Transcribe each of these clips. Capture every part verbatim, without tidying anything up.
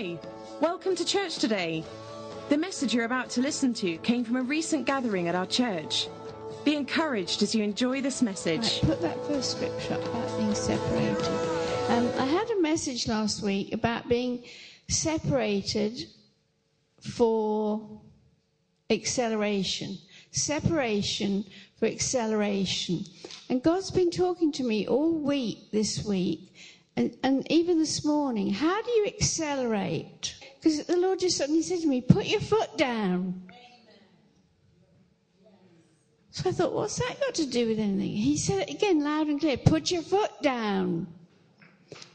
Hi, welcome to church today. The message you're about to listen to came from a recent gathering at our church. Be encouraged as you enjoy this message. Right, put that first scripture up about being separated. Um, I had a message last week about being separated for acceleration. Separation for acceleration. And God's been talking to me all week this week. And, and even this morning, how do you accelerate? Because the Lord just suddenly said to me, put your foot down. So I thought, what's that got to do with anything? He said it again, loud and clear, put your foot down.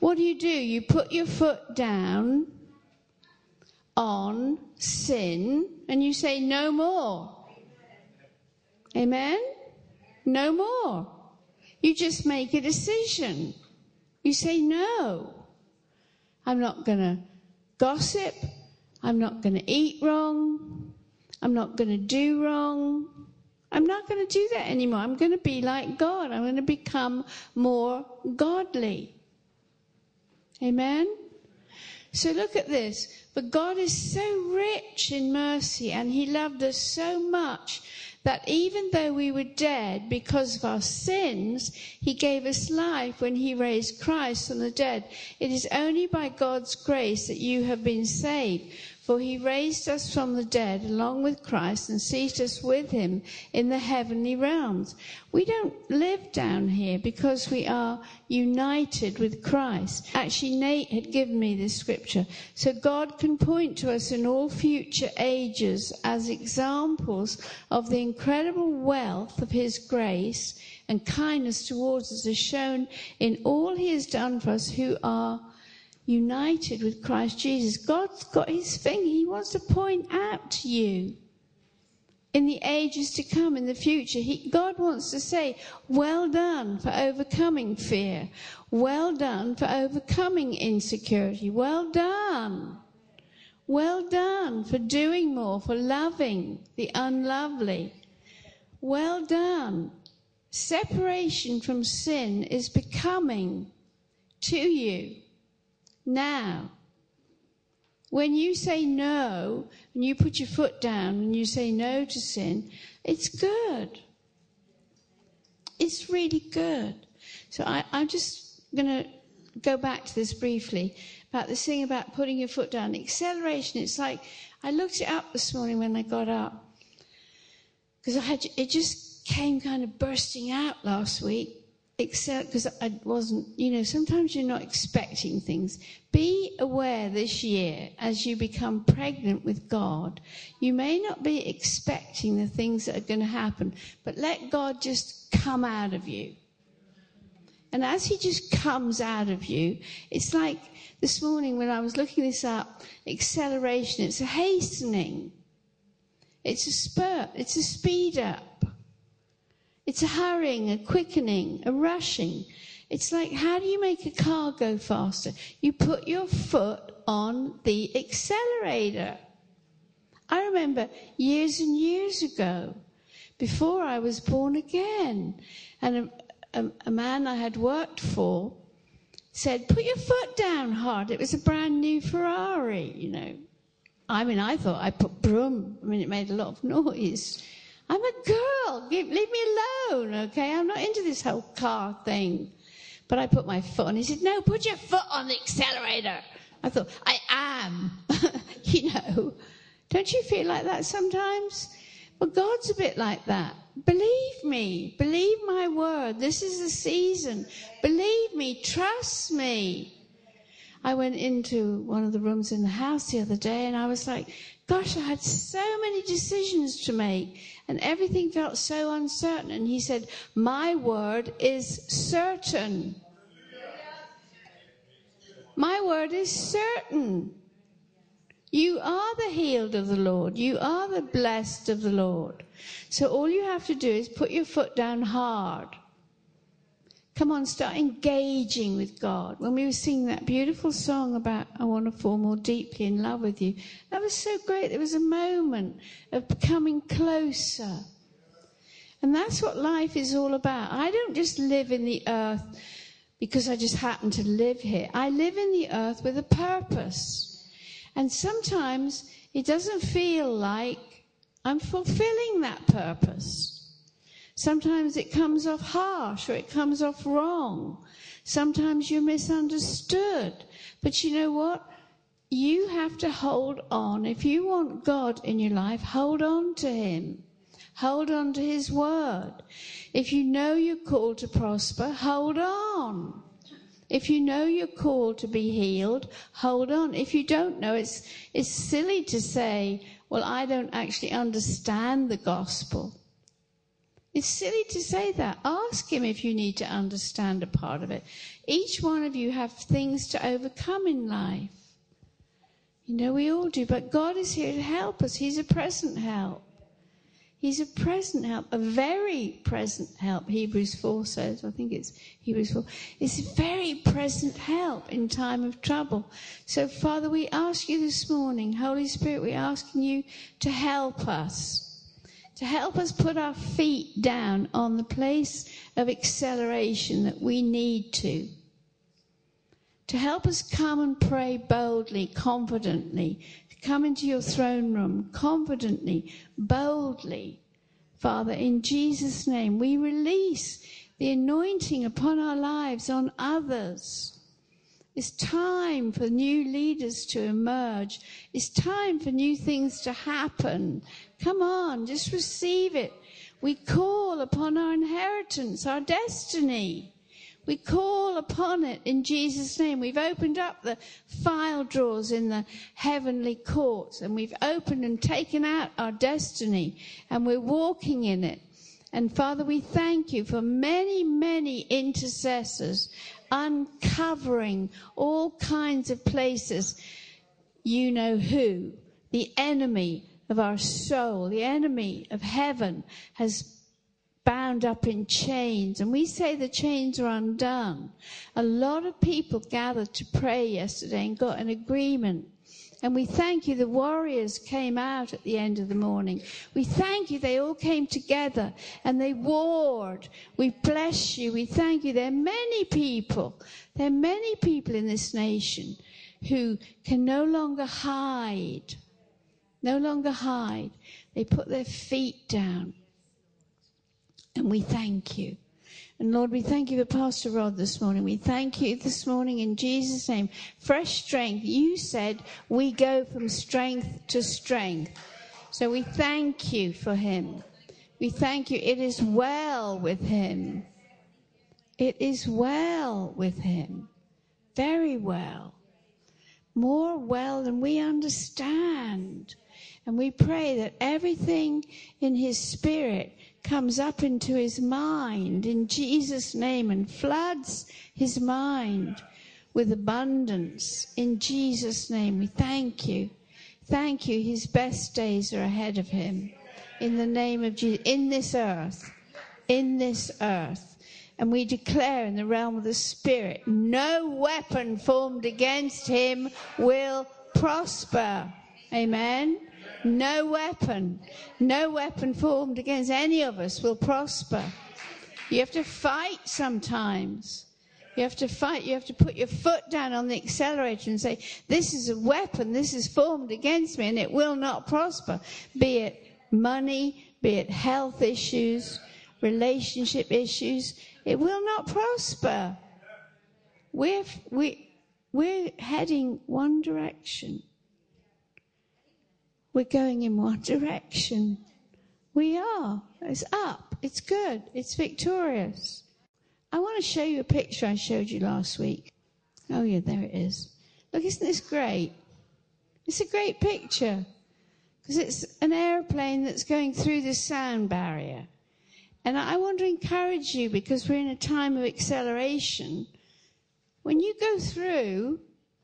What do you do? You put your foot down on sin and you say, no more. Amen? No more. You just make a decision. You say, no, I'm not going to gossip. I'm not going to eat wrong. I'm not going to do wrong. I'm not going to do that anymore. I'm going to be like God. I'm going to become more godly. Amen? So look at this. But God is so rich in mercy, and he loved us so much that even though we were dead because of our sins, he gave us life when he raised Christ from the dead. It is only by God's grace that you have been saved, for he raised us from the dead along with Christ and seated us with him in the heavenly realms. We don't live down here because we are united with Christ. Actually, Nate had given me this scripture. So God can point to us in all future ages as examples of the incredible wealth of his grace and kindness towards us as shown in all he has done for us who are united with Christ Jesus. God's got his finger. He wants to point out to you in the ages to come, in the future. He, God wants to say, well done for overcoming fear. Well done for overcoming insecurity. Well done. Well done for doing more, for loving the unlovely. Well done. Separation from sin is becoming to you. Now, when you say no, and you put your foot down and you say no to sin, it's good. It's really good. So I, I'm just going to go back to this briefly, about this thing about putting your foot down. Acceleration, it's like, I looked it up this morning when I got up, because I had it just came kind of bursting out last week. Except because I wasn't, you know, sometimes you're not expecting things. Be aware this year, as you become pregnant with God, you may not be expecting the things that are going to happen, but let God just come out of you. And as he just comes out of you, it's like this morning when I was looking this up, acceleration, it's a hastening. It's a spurt, it's a speed up. It's a hurrying, a quickening, a rushing. It's like, how do you make a car go faster? You put your foot on the accelerator. I remember years and years ago, before I was born again, and a, a, a man I had worked for said, put your foot down hard. It was a brand new Ferrari, you know. I mean, I thought I put broom. I mean, it made a lot of noise. I'm a girl. Leave me alone, okay? I'm not into this whole car thing. But I put my foot on. He said, no, put your foot on the accelerator. I thought, I am. You know, don't you feel like that sometimes? Well, God's a bit like that. Believe me. Believe my word. This is the season. Believe me. Trust me. I went into one of the rooms in the house the other day and I was like, gosh, I had so many decisions to make and everything felt so uncertain. And he said, my word is certain. My word is certain. You are the healed of the Lord. You are the blessed of the Lord. So all you have to do is put your foot down hard. Come on, start engaging with God. When we were singing that beautiful song about I want to fall more deeply in love with you, that was so great. There was a moment of becoming closer. And that's what life is all about. I don't just live in the earth because I just happen to live here. I live in the earth with a purpose. And sometimes it doesn't feel like I'm fulfilling that purpose. Sometimes it comes off harsh or it comes off wrong. Sometimes you're misunderstood. But you know what? You have to hold on. If you want God in your life, hold on to him. Hold on to his word. If you know you're called to prosper, hold on. If you know you're called to be healed, hold on. If you don't know, it's it's silly to say, well, I don't actually understand the gospel. It's silly to say that. Ask him if you need to understand a part of it. Each one of you have things to overcome in life. You know, we all do, but God is here to help us. He's a present help. He's a present help, a very present help, Hebrews four says. I think it's Hebrews four. It's a very present help in time of trouble. So, Father, we ask you this morning, Holy Spirit, we're asking you to help us, to help us put our feet down on the place of acceleration that we need to, to help us come and pray boldly, confidently, come into your throne room confidently, boldly. Father, in Jesus' name, we release the anointing upon our lives, on others. It's time for new leaders to emerge. It's time for new things to happen. Come on, just receive it. We call upon our inheritance, our destiny. We call upon it in Jesus' name. We've opened up the file drawers in the heavenly courts, and we've opened and taken out our destiny, and we're walking in it. And Father, we thank you for many, many intercessors uncovering all kinds of places. You know who? The enemy of our soul, the enemy of heaven has bound up in chains, and we say the chains are undone. A lot of people gathered to pray yesterday and got an agreement, and we thank you the warriors came out at the end of the morning. We thank you they all came together and they warred. We bless you, we thank you. There are many people, there are many people in this nation who can no longer hide, no longer hide. They put their feet down. And we thank you. And Lord, we thank you for Pastor Rod this morning. We thank you this morning in Jesus' name. Fresh strength. You said we go from strength to strength. So we thank you for him. We thank you. It is well with him. It is well with him. Very well. More well than we understand. And we pray that everything in his spirit comes up into his mind in Jesus' name and floods his mind with abundance in Jesus' name. We thank you. Thank you. His best days are ahead of him in the name of Jesus, in this earth, in this earth. And we declare in the realm of the Spirit, no weapon formed against him will prosper. Amen. No weapon, no weapon formed against any of us will prosper. You have to fight sometimes. You have to fight. You have to put your foot down on the accelerator and say, this is a weapon. This is formed against me and it will not prosper. Be it money, be it health issues, relationship issues. It will not prosper. We're, we, we're heading one direction. We're going in one direction. We are. It's up. It's good. It's victorious. I want to show you a picture I showed you last week. Oh, yeah, there it is. Look, isn't this great? It's a great picture because it's an airplane that's going through this sound barrier. And I want to encourage you, because we're in a time of acceleration, when you go through,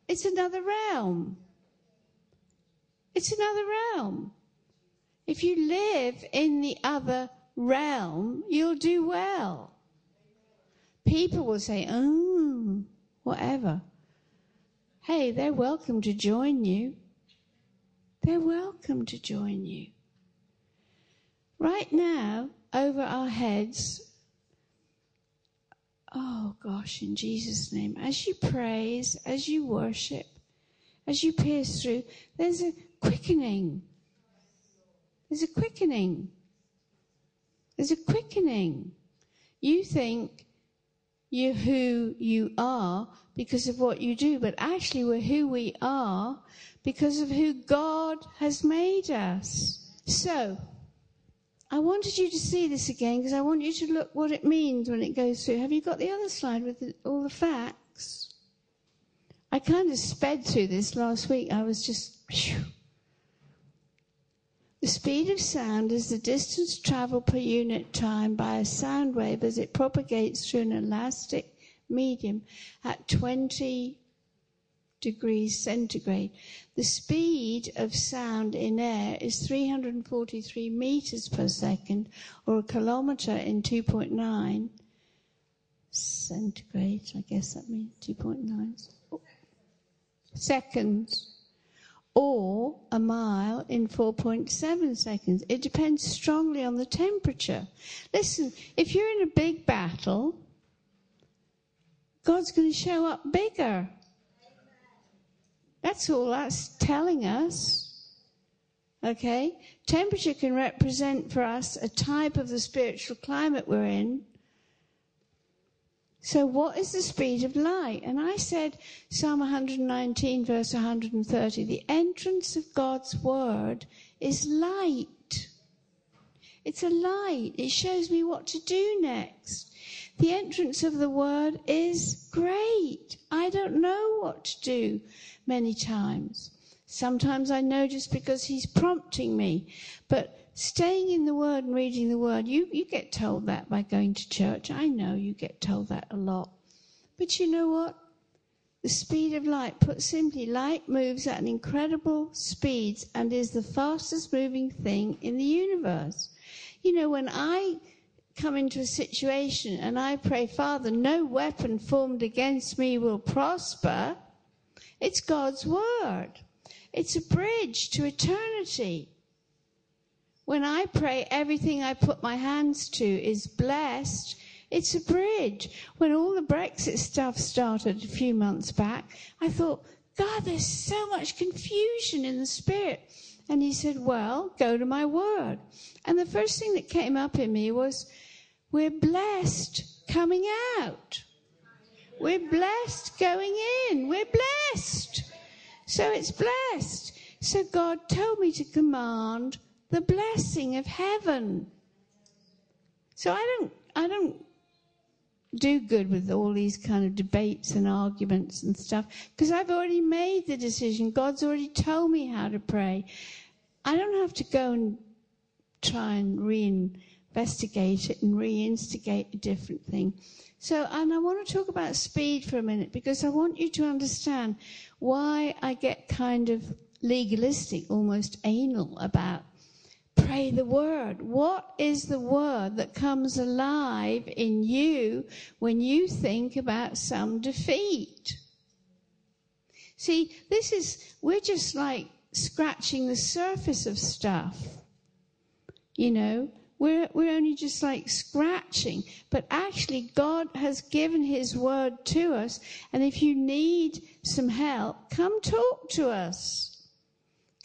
it's another realm. It's another realm. If you live in the other realm, you'll do well. People will say, oh, whatever. Hey, they're welcome to join you. They're welcome to join you. Right now, over our heads, oh gosh, in Jesus' name, as you praise, as you worship, as you pierce through, there's a quickening. There's a quickening. There's a quickening. You think you're who you are because of what you do, but actually we're who we are because of who God has made us. So, I wanted you to see this again because I want you to look what it means when it goes through. Have you got the other slide with the, all the facts? I kind of sped through this last week. I was just... Phew. The speed of sound is the distance travelled per unit time by a sound wave as it propagates through an elastic medium at twenty degrees centigrade. The speed of sound in air is three hundred forty-three metres per second, or a kilometre in two point nine centigrade. I guess that means two point nine oh. seconds. Or a mile in four point seven seconds. It depends strongly on the temperature. Listen, if you're in a big battle, God's going to show up bigger. That's all that's telling us. Okay? Temperature can represent for us a type of the spiritual climate we're in. So what is the speed of light? And I said, Psalm one nineteen, verse one hundred thirty, the entrance of God's word is light. It's a light. It shows me what to do next. The entrance of the word is great. I don't know what to do many times. Sometimes I know just because he's prompting me. But staying in the Word and reading the Word, you, you get told that by going to church. I know you get told that a lot. But you know what? The speed of light, put simply, light moves at an incredible speed and is the fastest moving thing in the universe. You know, when I come into a situation and I pray, Father, no weapon formed against me will prosper, it's God's Word. It's a bridge to eternity. When I pray, everything I put my hands to is blessed. It's a bridge. When all the Brexit stuff started a few months back, I thought, God, there's so much confusion in the spirit. And he said, well, go to my word. And the first thing that came up in me was, we're blessed coming out. We're blessed going in. We're blessed. So it's blessed. So God told me to command the blessing of heaven. So I don't I don't do good with all these kind of debates and arguments and stuff, because I've already made the decision. God's already told me how to pray. I don't have to go and try and reinvestigate it and reinstigate a different thing. So, and I want to talk about speed for a minute, because I want you to understand why I get kind of legalistic, almost anal about pray the word. What is the word that comes alive in you when you think about some defeat? See, this is, we're just like scratching the surface of stuff. You know, we're, we're only just like scratching, but actually God has given his word to us. And if you need some help, come talk to us.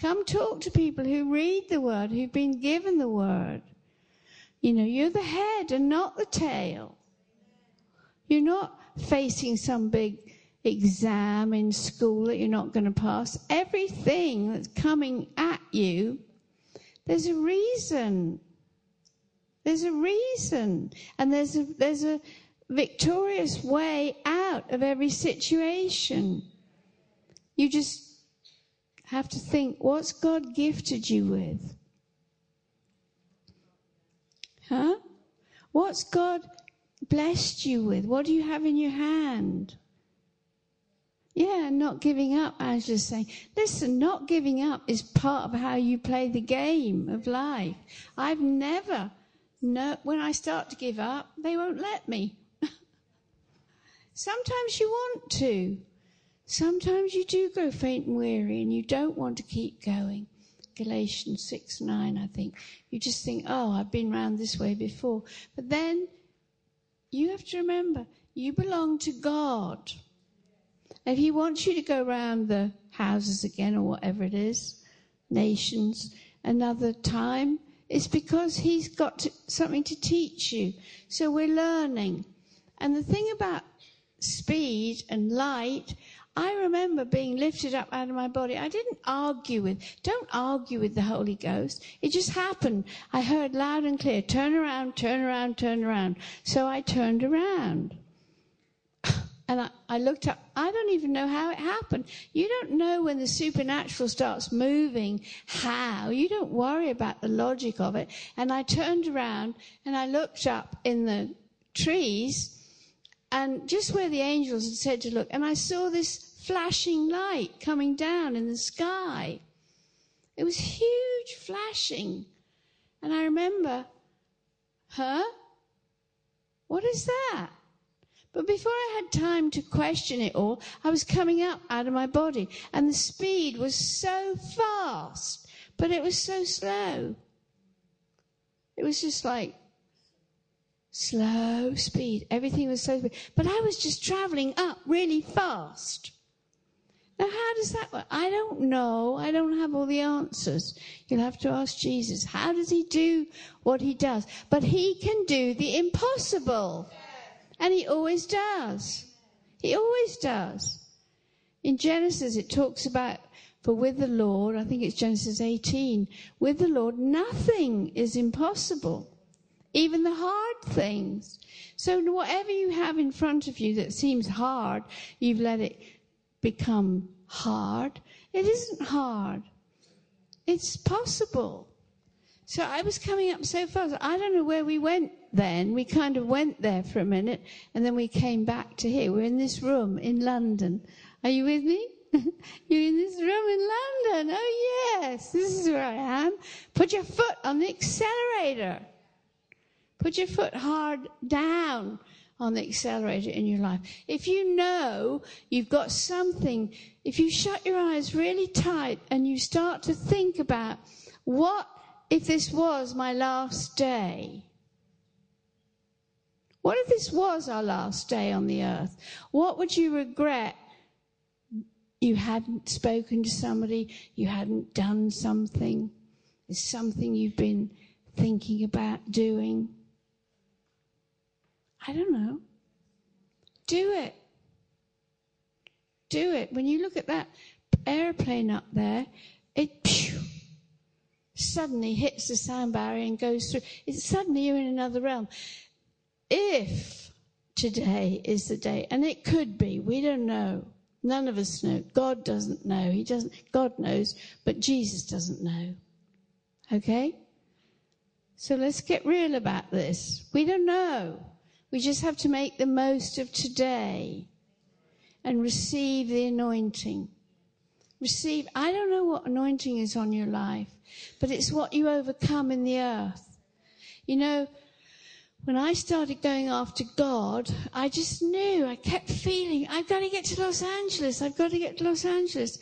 Come talk to people who read the word, who've been given the word. You know, you're the head and not the tail. You're not facing some big exam in school that you're not going to pass. Everything that's coming at you, there's a reason. There's a reason. And there's a, there's a victorious way out of every situation. You just have to think, what's God gifted you with? Huh? What's God blessed you with? What do you have in your hand? Yeah, not giving up. I was just saying, listen, not giving up is part of how you play the game of life. I've never, no, when I start to give up, they won't let me. Sometimes you want to. Sometimes you do go faint and weary and you don't want to keep going. Galatians six nine, I think. You just think, oh, I've been round this way before. But then you have to remember, you belong to God. If he wants you to go around the houses again, or whatever it is, nations, another time, it's because he's got to, something to teach you. So we're learning. And the thing about speed and light, I remember being lifted up out of my body. I didn't argue with, don't argue with the Holy Ghost. It just happened. I heard loud and clear, turn around, turn around, turn around. So I turned around. And I, I looked up, I don't even know how it happened. You don't know when the supernatural starts moving, how. You don't worry about the logic of it. And I turned around and I looked up in the trees and just where the angels had said to look, and I saw this flashing light coming down in the sky. It was huge flashing. And I remember, huh? What is that? But before I had time to question it all, I was coming up out of my body. And the speed was so fast, but it was so slow. It was just like slow speed. Everything was so speed. But I was just traveling up really fast. Now, how does that work? I don't know. I don't have all the answers. You'll have to ask Jesus. How does he do what he does? But he can do the impossible. And he always does. He always does. In Genesis, it talks about, for with the Lord, I think it's Genesis eighteen, with the Lord, nothing is impossible, even the hard things. So whatever you have in front of you that seems hard, you've let it become hard. It isn't hard. It's possible. So I was coming up so fast. I don't know where we went then. We kind of went there for a minute, and then we came back to here. We're in this room in London. Are you with me? You're in this room in London. Oh, yes, this is where I am. Put your foot on the accelerator. Put your foot hard down on the accelerator in your life. If you know you've got something, if you shut your eyes really tight and you start to think about what, if this was my last day? What if this was our last day on the earth? What would you regret? You hadn't spoken to somebody, you hadn't done something. It's something you've been thinking about doing. I don't know. Do it. Do it. When you look at that airplane up there, it pew, suddenly hits the sound barrier and goes through. It's suddenly you're in another realm. If today is the day, and it could be, we don't know. None of us know. God doesn't know. He doesn't. God knows, but Jesus doesn't know. Okay? So let's get real about this. We don't know. We just have to make the most of today and receive the anointing. Receive. I don't know what anointing is on your life, but it's what you overcome in the earth. You know, when I started going after God, I just knew, I kept feeling, I've got to get to Los Angeles, I've got to get to Los Angeles.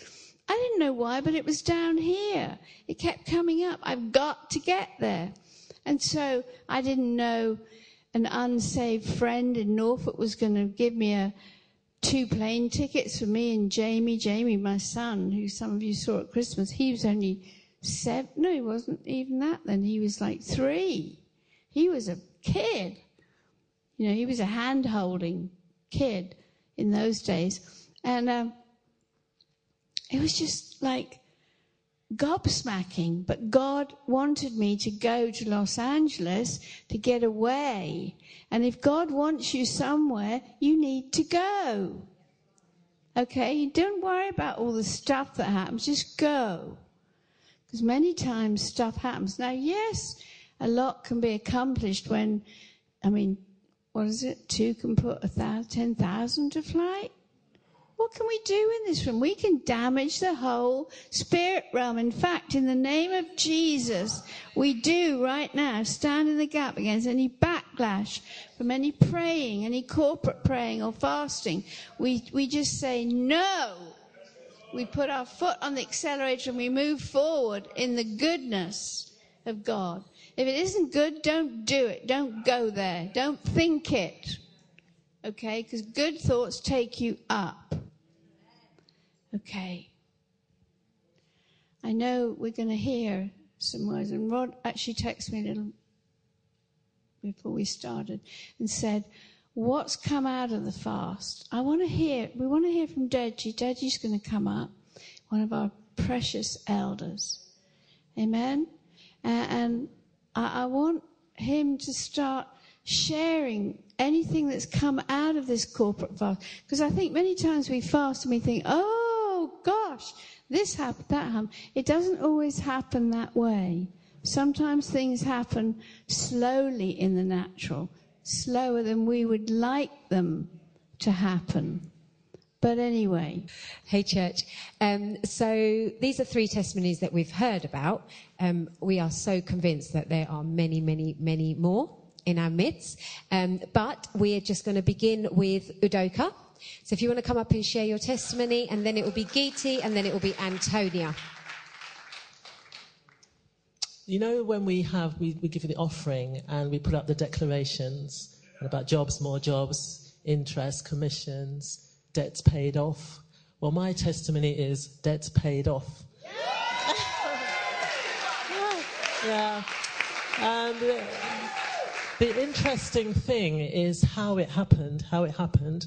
I didn't know why, but it was down here. It kept coming up. I've got to get there. And so I didn't know an unsaved friend in Norfolk was going to give me a two plane tickets for me and Jamie. Jamie, my son, who some of you saw at Christmas, he was only seven. No, he wasn't even that then. He was like three. He was a kid. You know, he was a hand-holding kid in those days. And um, it was just like gobsmacking. But God wanted me to go to Los Angeles to get away. And if God wants you somewhere, you need to go. Okay? Don't worry about all the stuff that happens. Just go. Because many times stuff happens. Now, yes, a lot can be accomplished when, I mean, what is it? Two can put a thousand, ten thousand to flight? What can we do in this room? We can damage the whole spirit realm. In fact, in the name of Jesus, we do right now stand in the gap against any backlash from any praying, any corporate praying or fasting. We, we just say no. We put our foot on the accelerator and we move forward in the goodness of God. If it isn't good, don't do it. Don't go there. Don't think it. Okay? Because good thoughts take you up. okay. I know we're going to hear some words. And Rod actually texted me a little before we started and said, what's come out of the fast? I want to hear, we want to hear from Deji. Deji's going to come up, one of our precious elders. Amen? And I want him to start sharing anything that's come out of this corporate fast. Because I think many times we fast and we think, oh, gosh, this happened, that happened. It doesn't always happen that way. Sometimes things happen slowly in the natural, slower than we would like them to happen. But anyway. Hey, church. Um, so these are three testimonies that we've heard about. Um, we are so convinced that there are many, many, many more in our midst. Um, but we're just going to begin with Udoka. So if you want to come up and share your testimony, and then it will be Geeti, and then it will be Antonia. You know, when we have, we, we give you the offering and we put up the declarations about jobs, more jobs, interest, commissions, debts paid off. Well, my testimony is debts paid off. Yeah. And the, the interesting thing is how it happened, how it happened.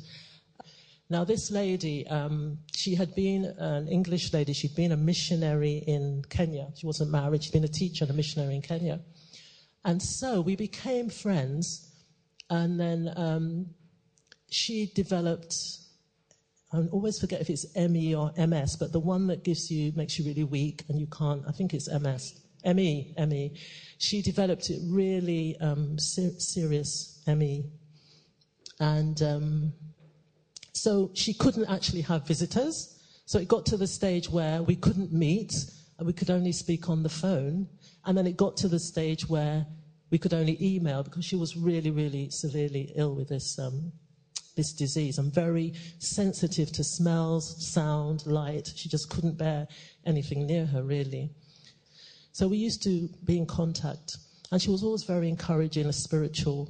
Now, this lady, um, she had been an English lady. She'd been a missionary in Kenya. She wasn't married. She'd been a teacher and a missionary in Kenya. And so we became friends. And then um, she developed, I always forget if it's ME or M S, but the one that gives you, makes you really weak and you can't, I think it's M S, ME, ME. She developed it really um, ser- serious ME. And... Um, So she couldn't actually have visitors. So it got to the stage where we couldn't meet and we could only speak on the phone. And then it got to the stage where we could only email because she was really, really severely ill with this, um, this disease and very sensitive to smells, sound, light. She just couldn't bear anything near her, really. So we used to be in contact. And she was always very encouraging, a spiritual,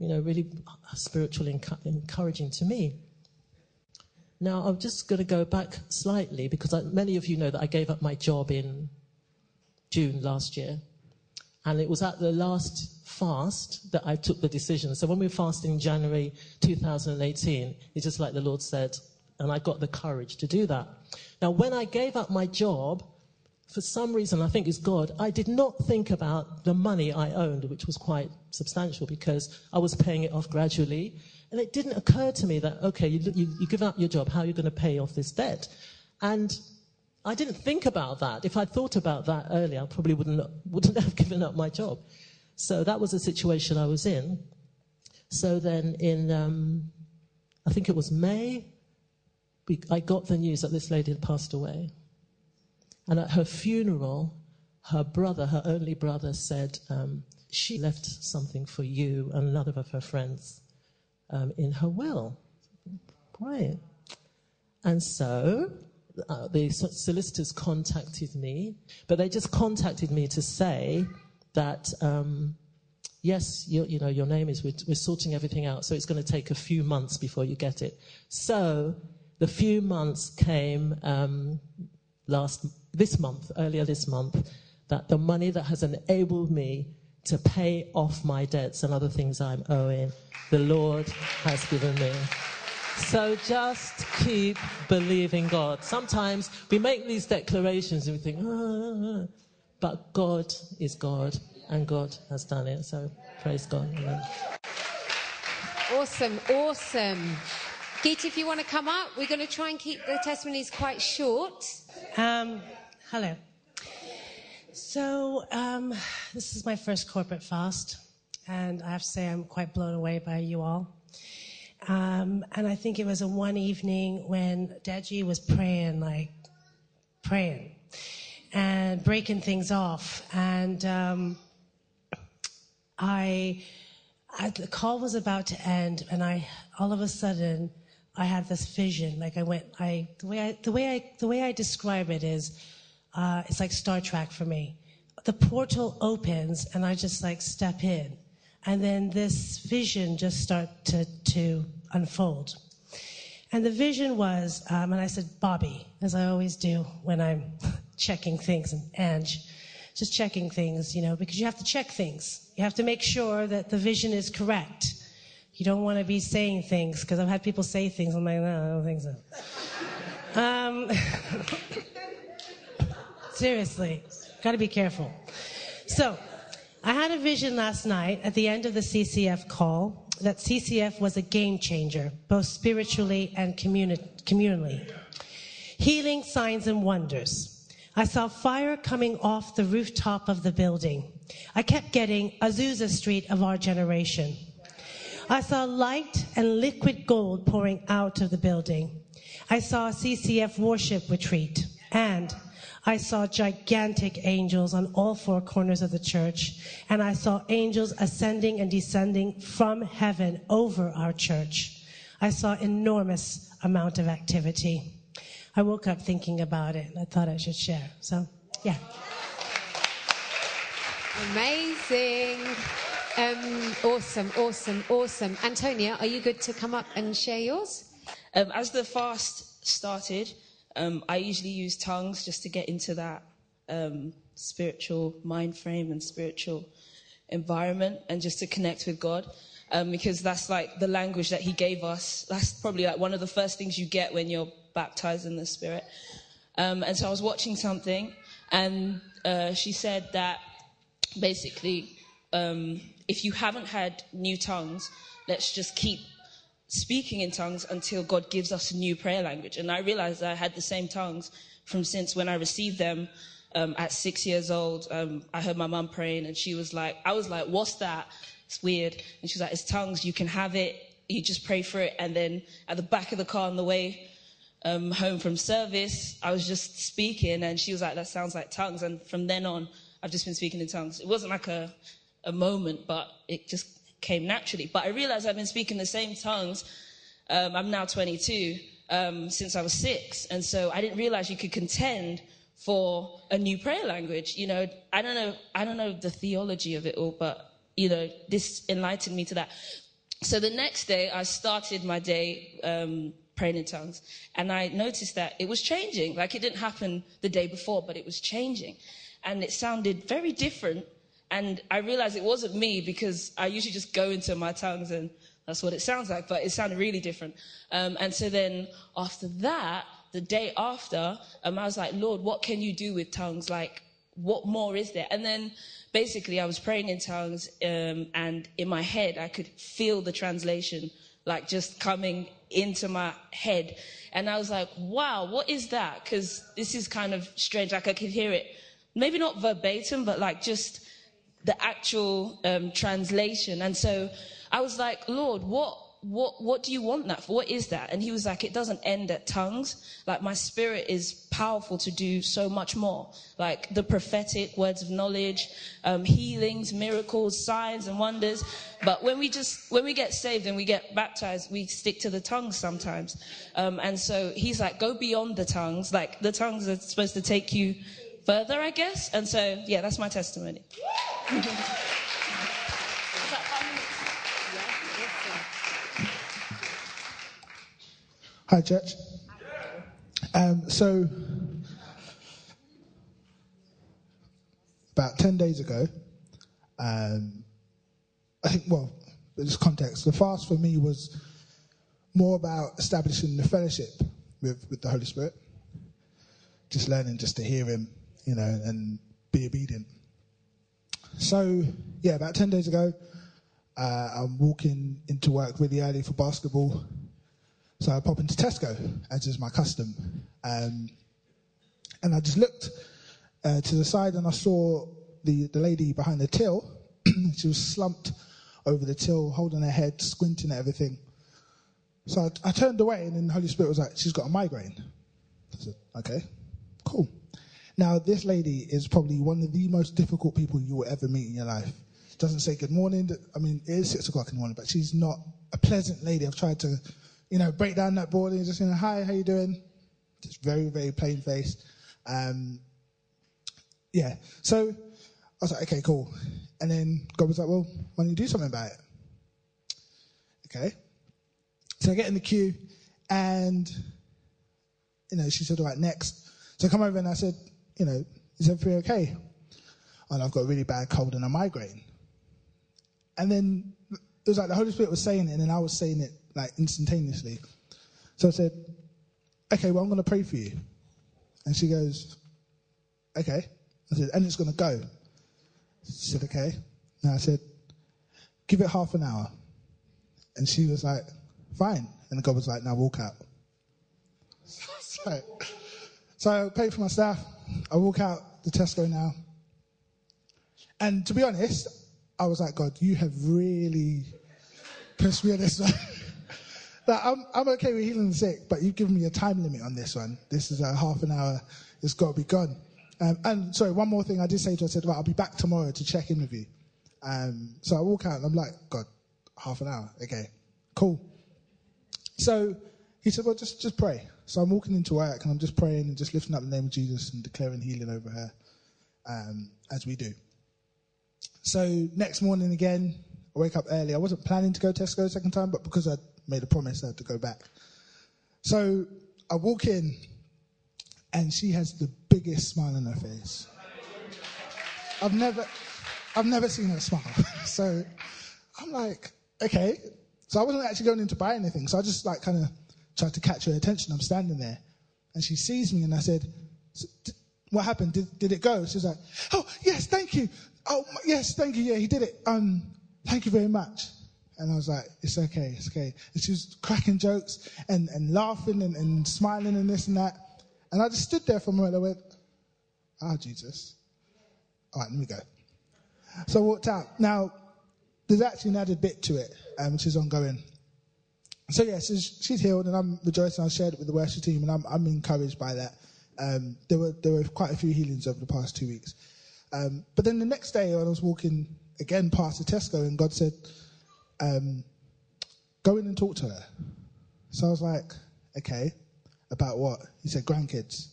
you know, really spiritual, encu- encouraging to me. Now, I'm just going to go back slightly because I, many of you know that I gave up my job in June last year. And it was at the last fast that I took the decision. So when we were fasting in January two thousand eighteen, it's just like the Lord said, and I got the courage to do that. Now, when I gave up my job, for some reason, I think it's God, I did not think about the money I owned, which was quite substantial because I was paying it off gradually. And it didn't occur to me that, okay, you, you, you give up your job, how are you going to pay off this debt? And I didn't think about that. If I'd thought about that earlier, I probably wouldn't, wouldn't have given up my job. So that was the situation I was in. So then in, um, I think it was May, we, I got the news that this lady had passed away. And at her funeral, her brother, her only brother, said, um, she left something for you and another of her friends um, in her will. Right. And so uh, the solicitors contacted me, but they just contacted me to say that, um, yes, you, you know, your name is, we're, we're sorting everything out, so it's going to take a few months before you get it. So the few months came um, last this month, earlier this month, that the money that has enabled me to pay off my debts and other things I'm owing, the Lord has given me. So just keep believing God. Sometimes we make these declarations and we think, ah, but God is God and God has done it. So praise God. Amen. Awesome, awesome. Geeti, if you want to come up, we're going to try and keep the testimonies quite short. Um... Hello. So um, this is my first corporate fast, and I have to say I'm quite blown away by you all. Um, and I think it was a one evening when Deji was praying, like praying, and breaking things off. And um, I, I, the call was about to end, and I all of a sudden I had this vision. Like I went, I the way I the way I the way I describe it is. Uh, it's like Star Trek for me. The portal opens, and I just like step in, and then this vision just start to, to unfold. And the vision was, um, and I said, Bobby, as I always do when I'm checking things, and Ange, just checking things, you know, because you have to check things. You have to make sure that the vision is correct. You don't want to be saying things, because I've had people say things. I'm like, no, I don't think so. um, seriously, got to be careful. So I had a vision last night at the end of the C C F call that C C F was a game changer, both spiritually and communi- communally. Healing signs and wonders. I saw fire coming off the rooftop of the building. I kept getting Azusa Street of our generation. I saw light and liquid gold pouring out of the building. I saw a C C F worship retreat, and I saw gigantic angels on all four corners of the church, and I saw angels ascending and descending from heaven over our church. I saw enormous amount of activity. I woke up thinking about it, and I thought I should share. So, yeah. Amazing. Um, awesome, awesome, awesome. Antonia, are you good to come up and share yours? Um, as the fast started, um, I usually use tongues just to get into that um, spiritual mind frame and spiritual environment, and just to connect with God, um, because that's like the language that he gave us. That's probably like one of the first things you get when you're baptized in the Spirit. Um, and so I was watching something, and uh, she said that basically... Um, if you haven't had new tongues, let's just keep speaking in tongues until God gives us a new prayer language. And I realized I had the same tongues from since when I received them um, at six years old. Um, I heard my mum praying, and she was like, I was like, what's that? It's weird. And she was like, it's tongues. You can have it. You just pray for it. And then at the back of the car on the way um, home from service, I was just speaking, and she was like, that sounds like tongues. And from then on, I've just been speaking in tongues. It wasn't like a... a moment, but it just came naturally. But I realized I've been speaking the same tongues. Um, I'm now twenty-two, um, since I was six. And so I didn't realize you could contend for a new prayer language. You know, I don't know, I don't know the theology of it all, but, you know, this enlightened me to that. So the next day I started my day, um, praying in tongues. And I noticed that it was changing. Like, it didn't happen the day before, but it was changing. And it sounded very different. And I realized it wasn't me, because I usually just go into my tongues and that's what it sounds like, but it sounded really different. Um, and so then after that, the day after, um, I was like, Lord, what can you do with tongues? Like, what more is there? And then basically I was praying in tongues, um, and in my head, I could feel the translation, like, just coming into my head. And I was like, wow, what is that? Because this is kind of strange. Like, I could hear it, maybe not verbatim, but like just... the actual um, translation. And so I was like, Lord, what, what, what do you want that for? What is that? And he was like, it doesn't end at tongues. Like, my spirit is powerful to do so much more. Like, the prophetic, words of knowledge, um, healings, miracles, signs and wonders. But when we just, when we get saved and we get baptized, we stick to the tongues sometimes. Um, and so he's like, go beyond the tongues. Like, the tongues are supposed to take you further, I guess. And so, yeah, that's my testimony. Hi, church. Um, so, about ten days ago, um, I think, well, this context, the fast for me was more about establishing the fellowship with, with the Holy Spirit, just learning just to hear him, you know, and be obedient. So, yeah, about ten days ago, uh, I'm walking into work really early for basketball. So I pop into Tesco, as is my custom. Um, and I just looked uh, to the side, and I saw the, the lady behind the till. She was slumped over the till, holding her head, squinting at everything. So I, I turned away, and then the Holy Spirit was like, she's got a migraine. I said, okay, cool. Now, this lady is probably one of the most difficult people you will ever meet in your life. Doesn't say good morning. I mean, it is six o'clock in the morning, but she's not a pleasant lady. I've tried to, you know, break down that board and just, you know, hi, how you doing? Just very, very plain faced. Um, yeah. So I was like, okay, cool. And then God was like, well, why don't you do something about it? Okay. So I get in the queue, And, you know, she said, all right, next. So I come over and I said, you know, is everything okay? And I've got a really bad cold and a migraine. And then it was like the Holy Spirit was saying it, and then I was saying it like instantaneously. So I said, okay, well, I'm going to pray for you. And she goes, okay. I said, and it's going to go. She said, okay. And I said, give it half an hour. And she was like, fine. And God was like, now walk out. So, so I paid for my staff. I walk out the Tesco now. And to be honest, I was like, God, you have really pissed me on this one. Like, I'm, I'm okay with healing the sick, but you've given me a time limit on this one. This is a half an hour. It's got to be gone. Um, and sorry, one more thing I did say to her, I said, right, I'll be back tomorrow to check in with you. Um, so I walk out and I'm like, God, half an hour. Okay, cool. So he said, well, just, just pray. So I'm walking into work and I'm just praying and just lifting up the name of Jesus and declaring healing over her, um, as we do. So next morning again, I wake up early. I wasn't planning to go to Tesco a second time, but because I made a promise, I had to go back. So I walk in and she has the biggest smile on her face. I've never, I've never seen her smile. So I'm like, okay. So I wasn't actually going in to buy anything. So I just like kind of tried to catch her attention. I'm standing there and she sees me and I said, what happened? Did, did it go? She was like, oh, yes, thank you. Oh, yes, thank you. Yeah, he did it. Um, thank you very much. And I was like, it's okay, it's okay. And she was cracking jokes and, and laughing and, and smiling and this and that. And I just stood there for a moment. I went, ah, oh, Jesus. All right, let me go. So I walked out. Now, there's actually an added bit to it, um, which is ongoing. So, yeah, so she's healed, and I'm rejoicing. I shared it with the worship team, and I'm, I'm encouraged by that. Um, there were there were quite a few healings over the past two weeks. Um, but then the next day, when I was walking again past the Tesco, and God said, um, go in and talk to her. So I was like, okay, about what? He said, grandkids.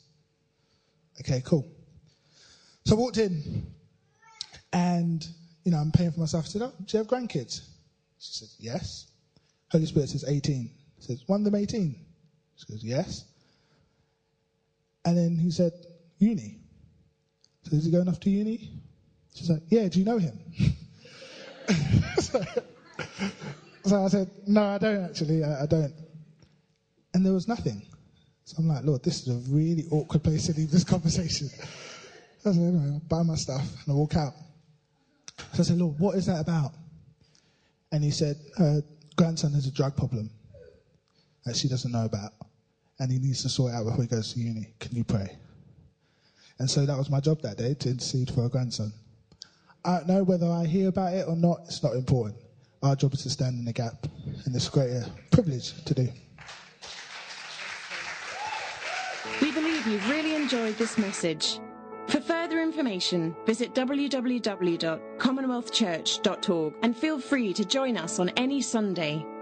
Okay, cool. So I walked in, and, you know, I'm paying for myself. I said, oh, do you have grandkids? She said, yes. Holy Spirit says, eighteen. He says, one of them eighteen? She goes, yes. And then he said, uni. So is he going off to uni? She's like, yeah, do you know him? so, so I said, no, I don't actually, I, I don't. And there was nothing. So I'm like, Lord, this is a really awkward place to leave this conversation. I said, anyway, I buy my stuff and I walk out. So I said, Lord, what is that about? And he said, her grandson has a drug problem that she doesn't know about. And he needs to sort it out before he goes to uni. Can you pray? And so that was my job that day, to intercede for her grandson. I don't know whether I hear about it or not. It's not important. Our job is to stand in the gap. And it's a great uh, privilege to do. We believe you've really enjoyed this message. For further information, visit w w w dot commonwealth church dot org and feel free to join us on any Sunday.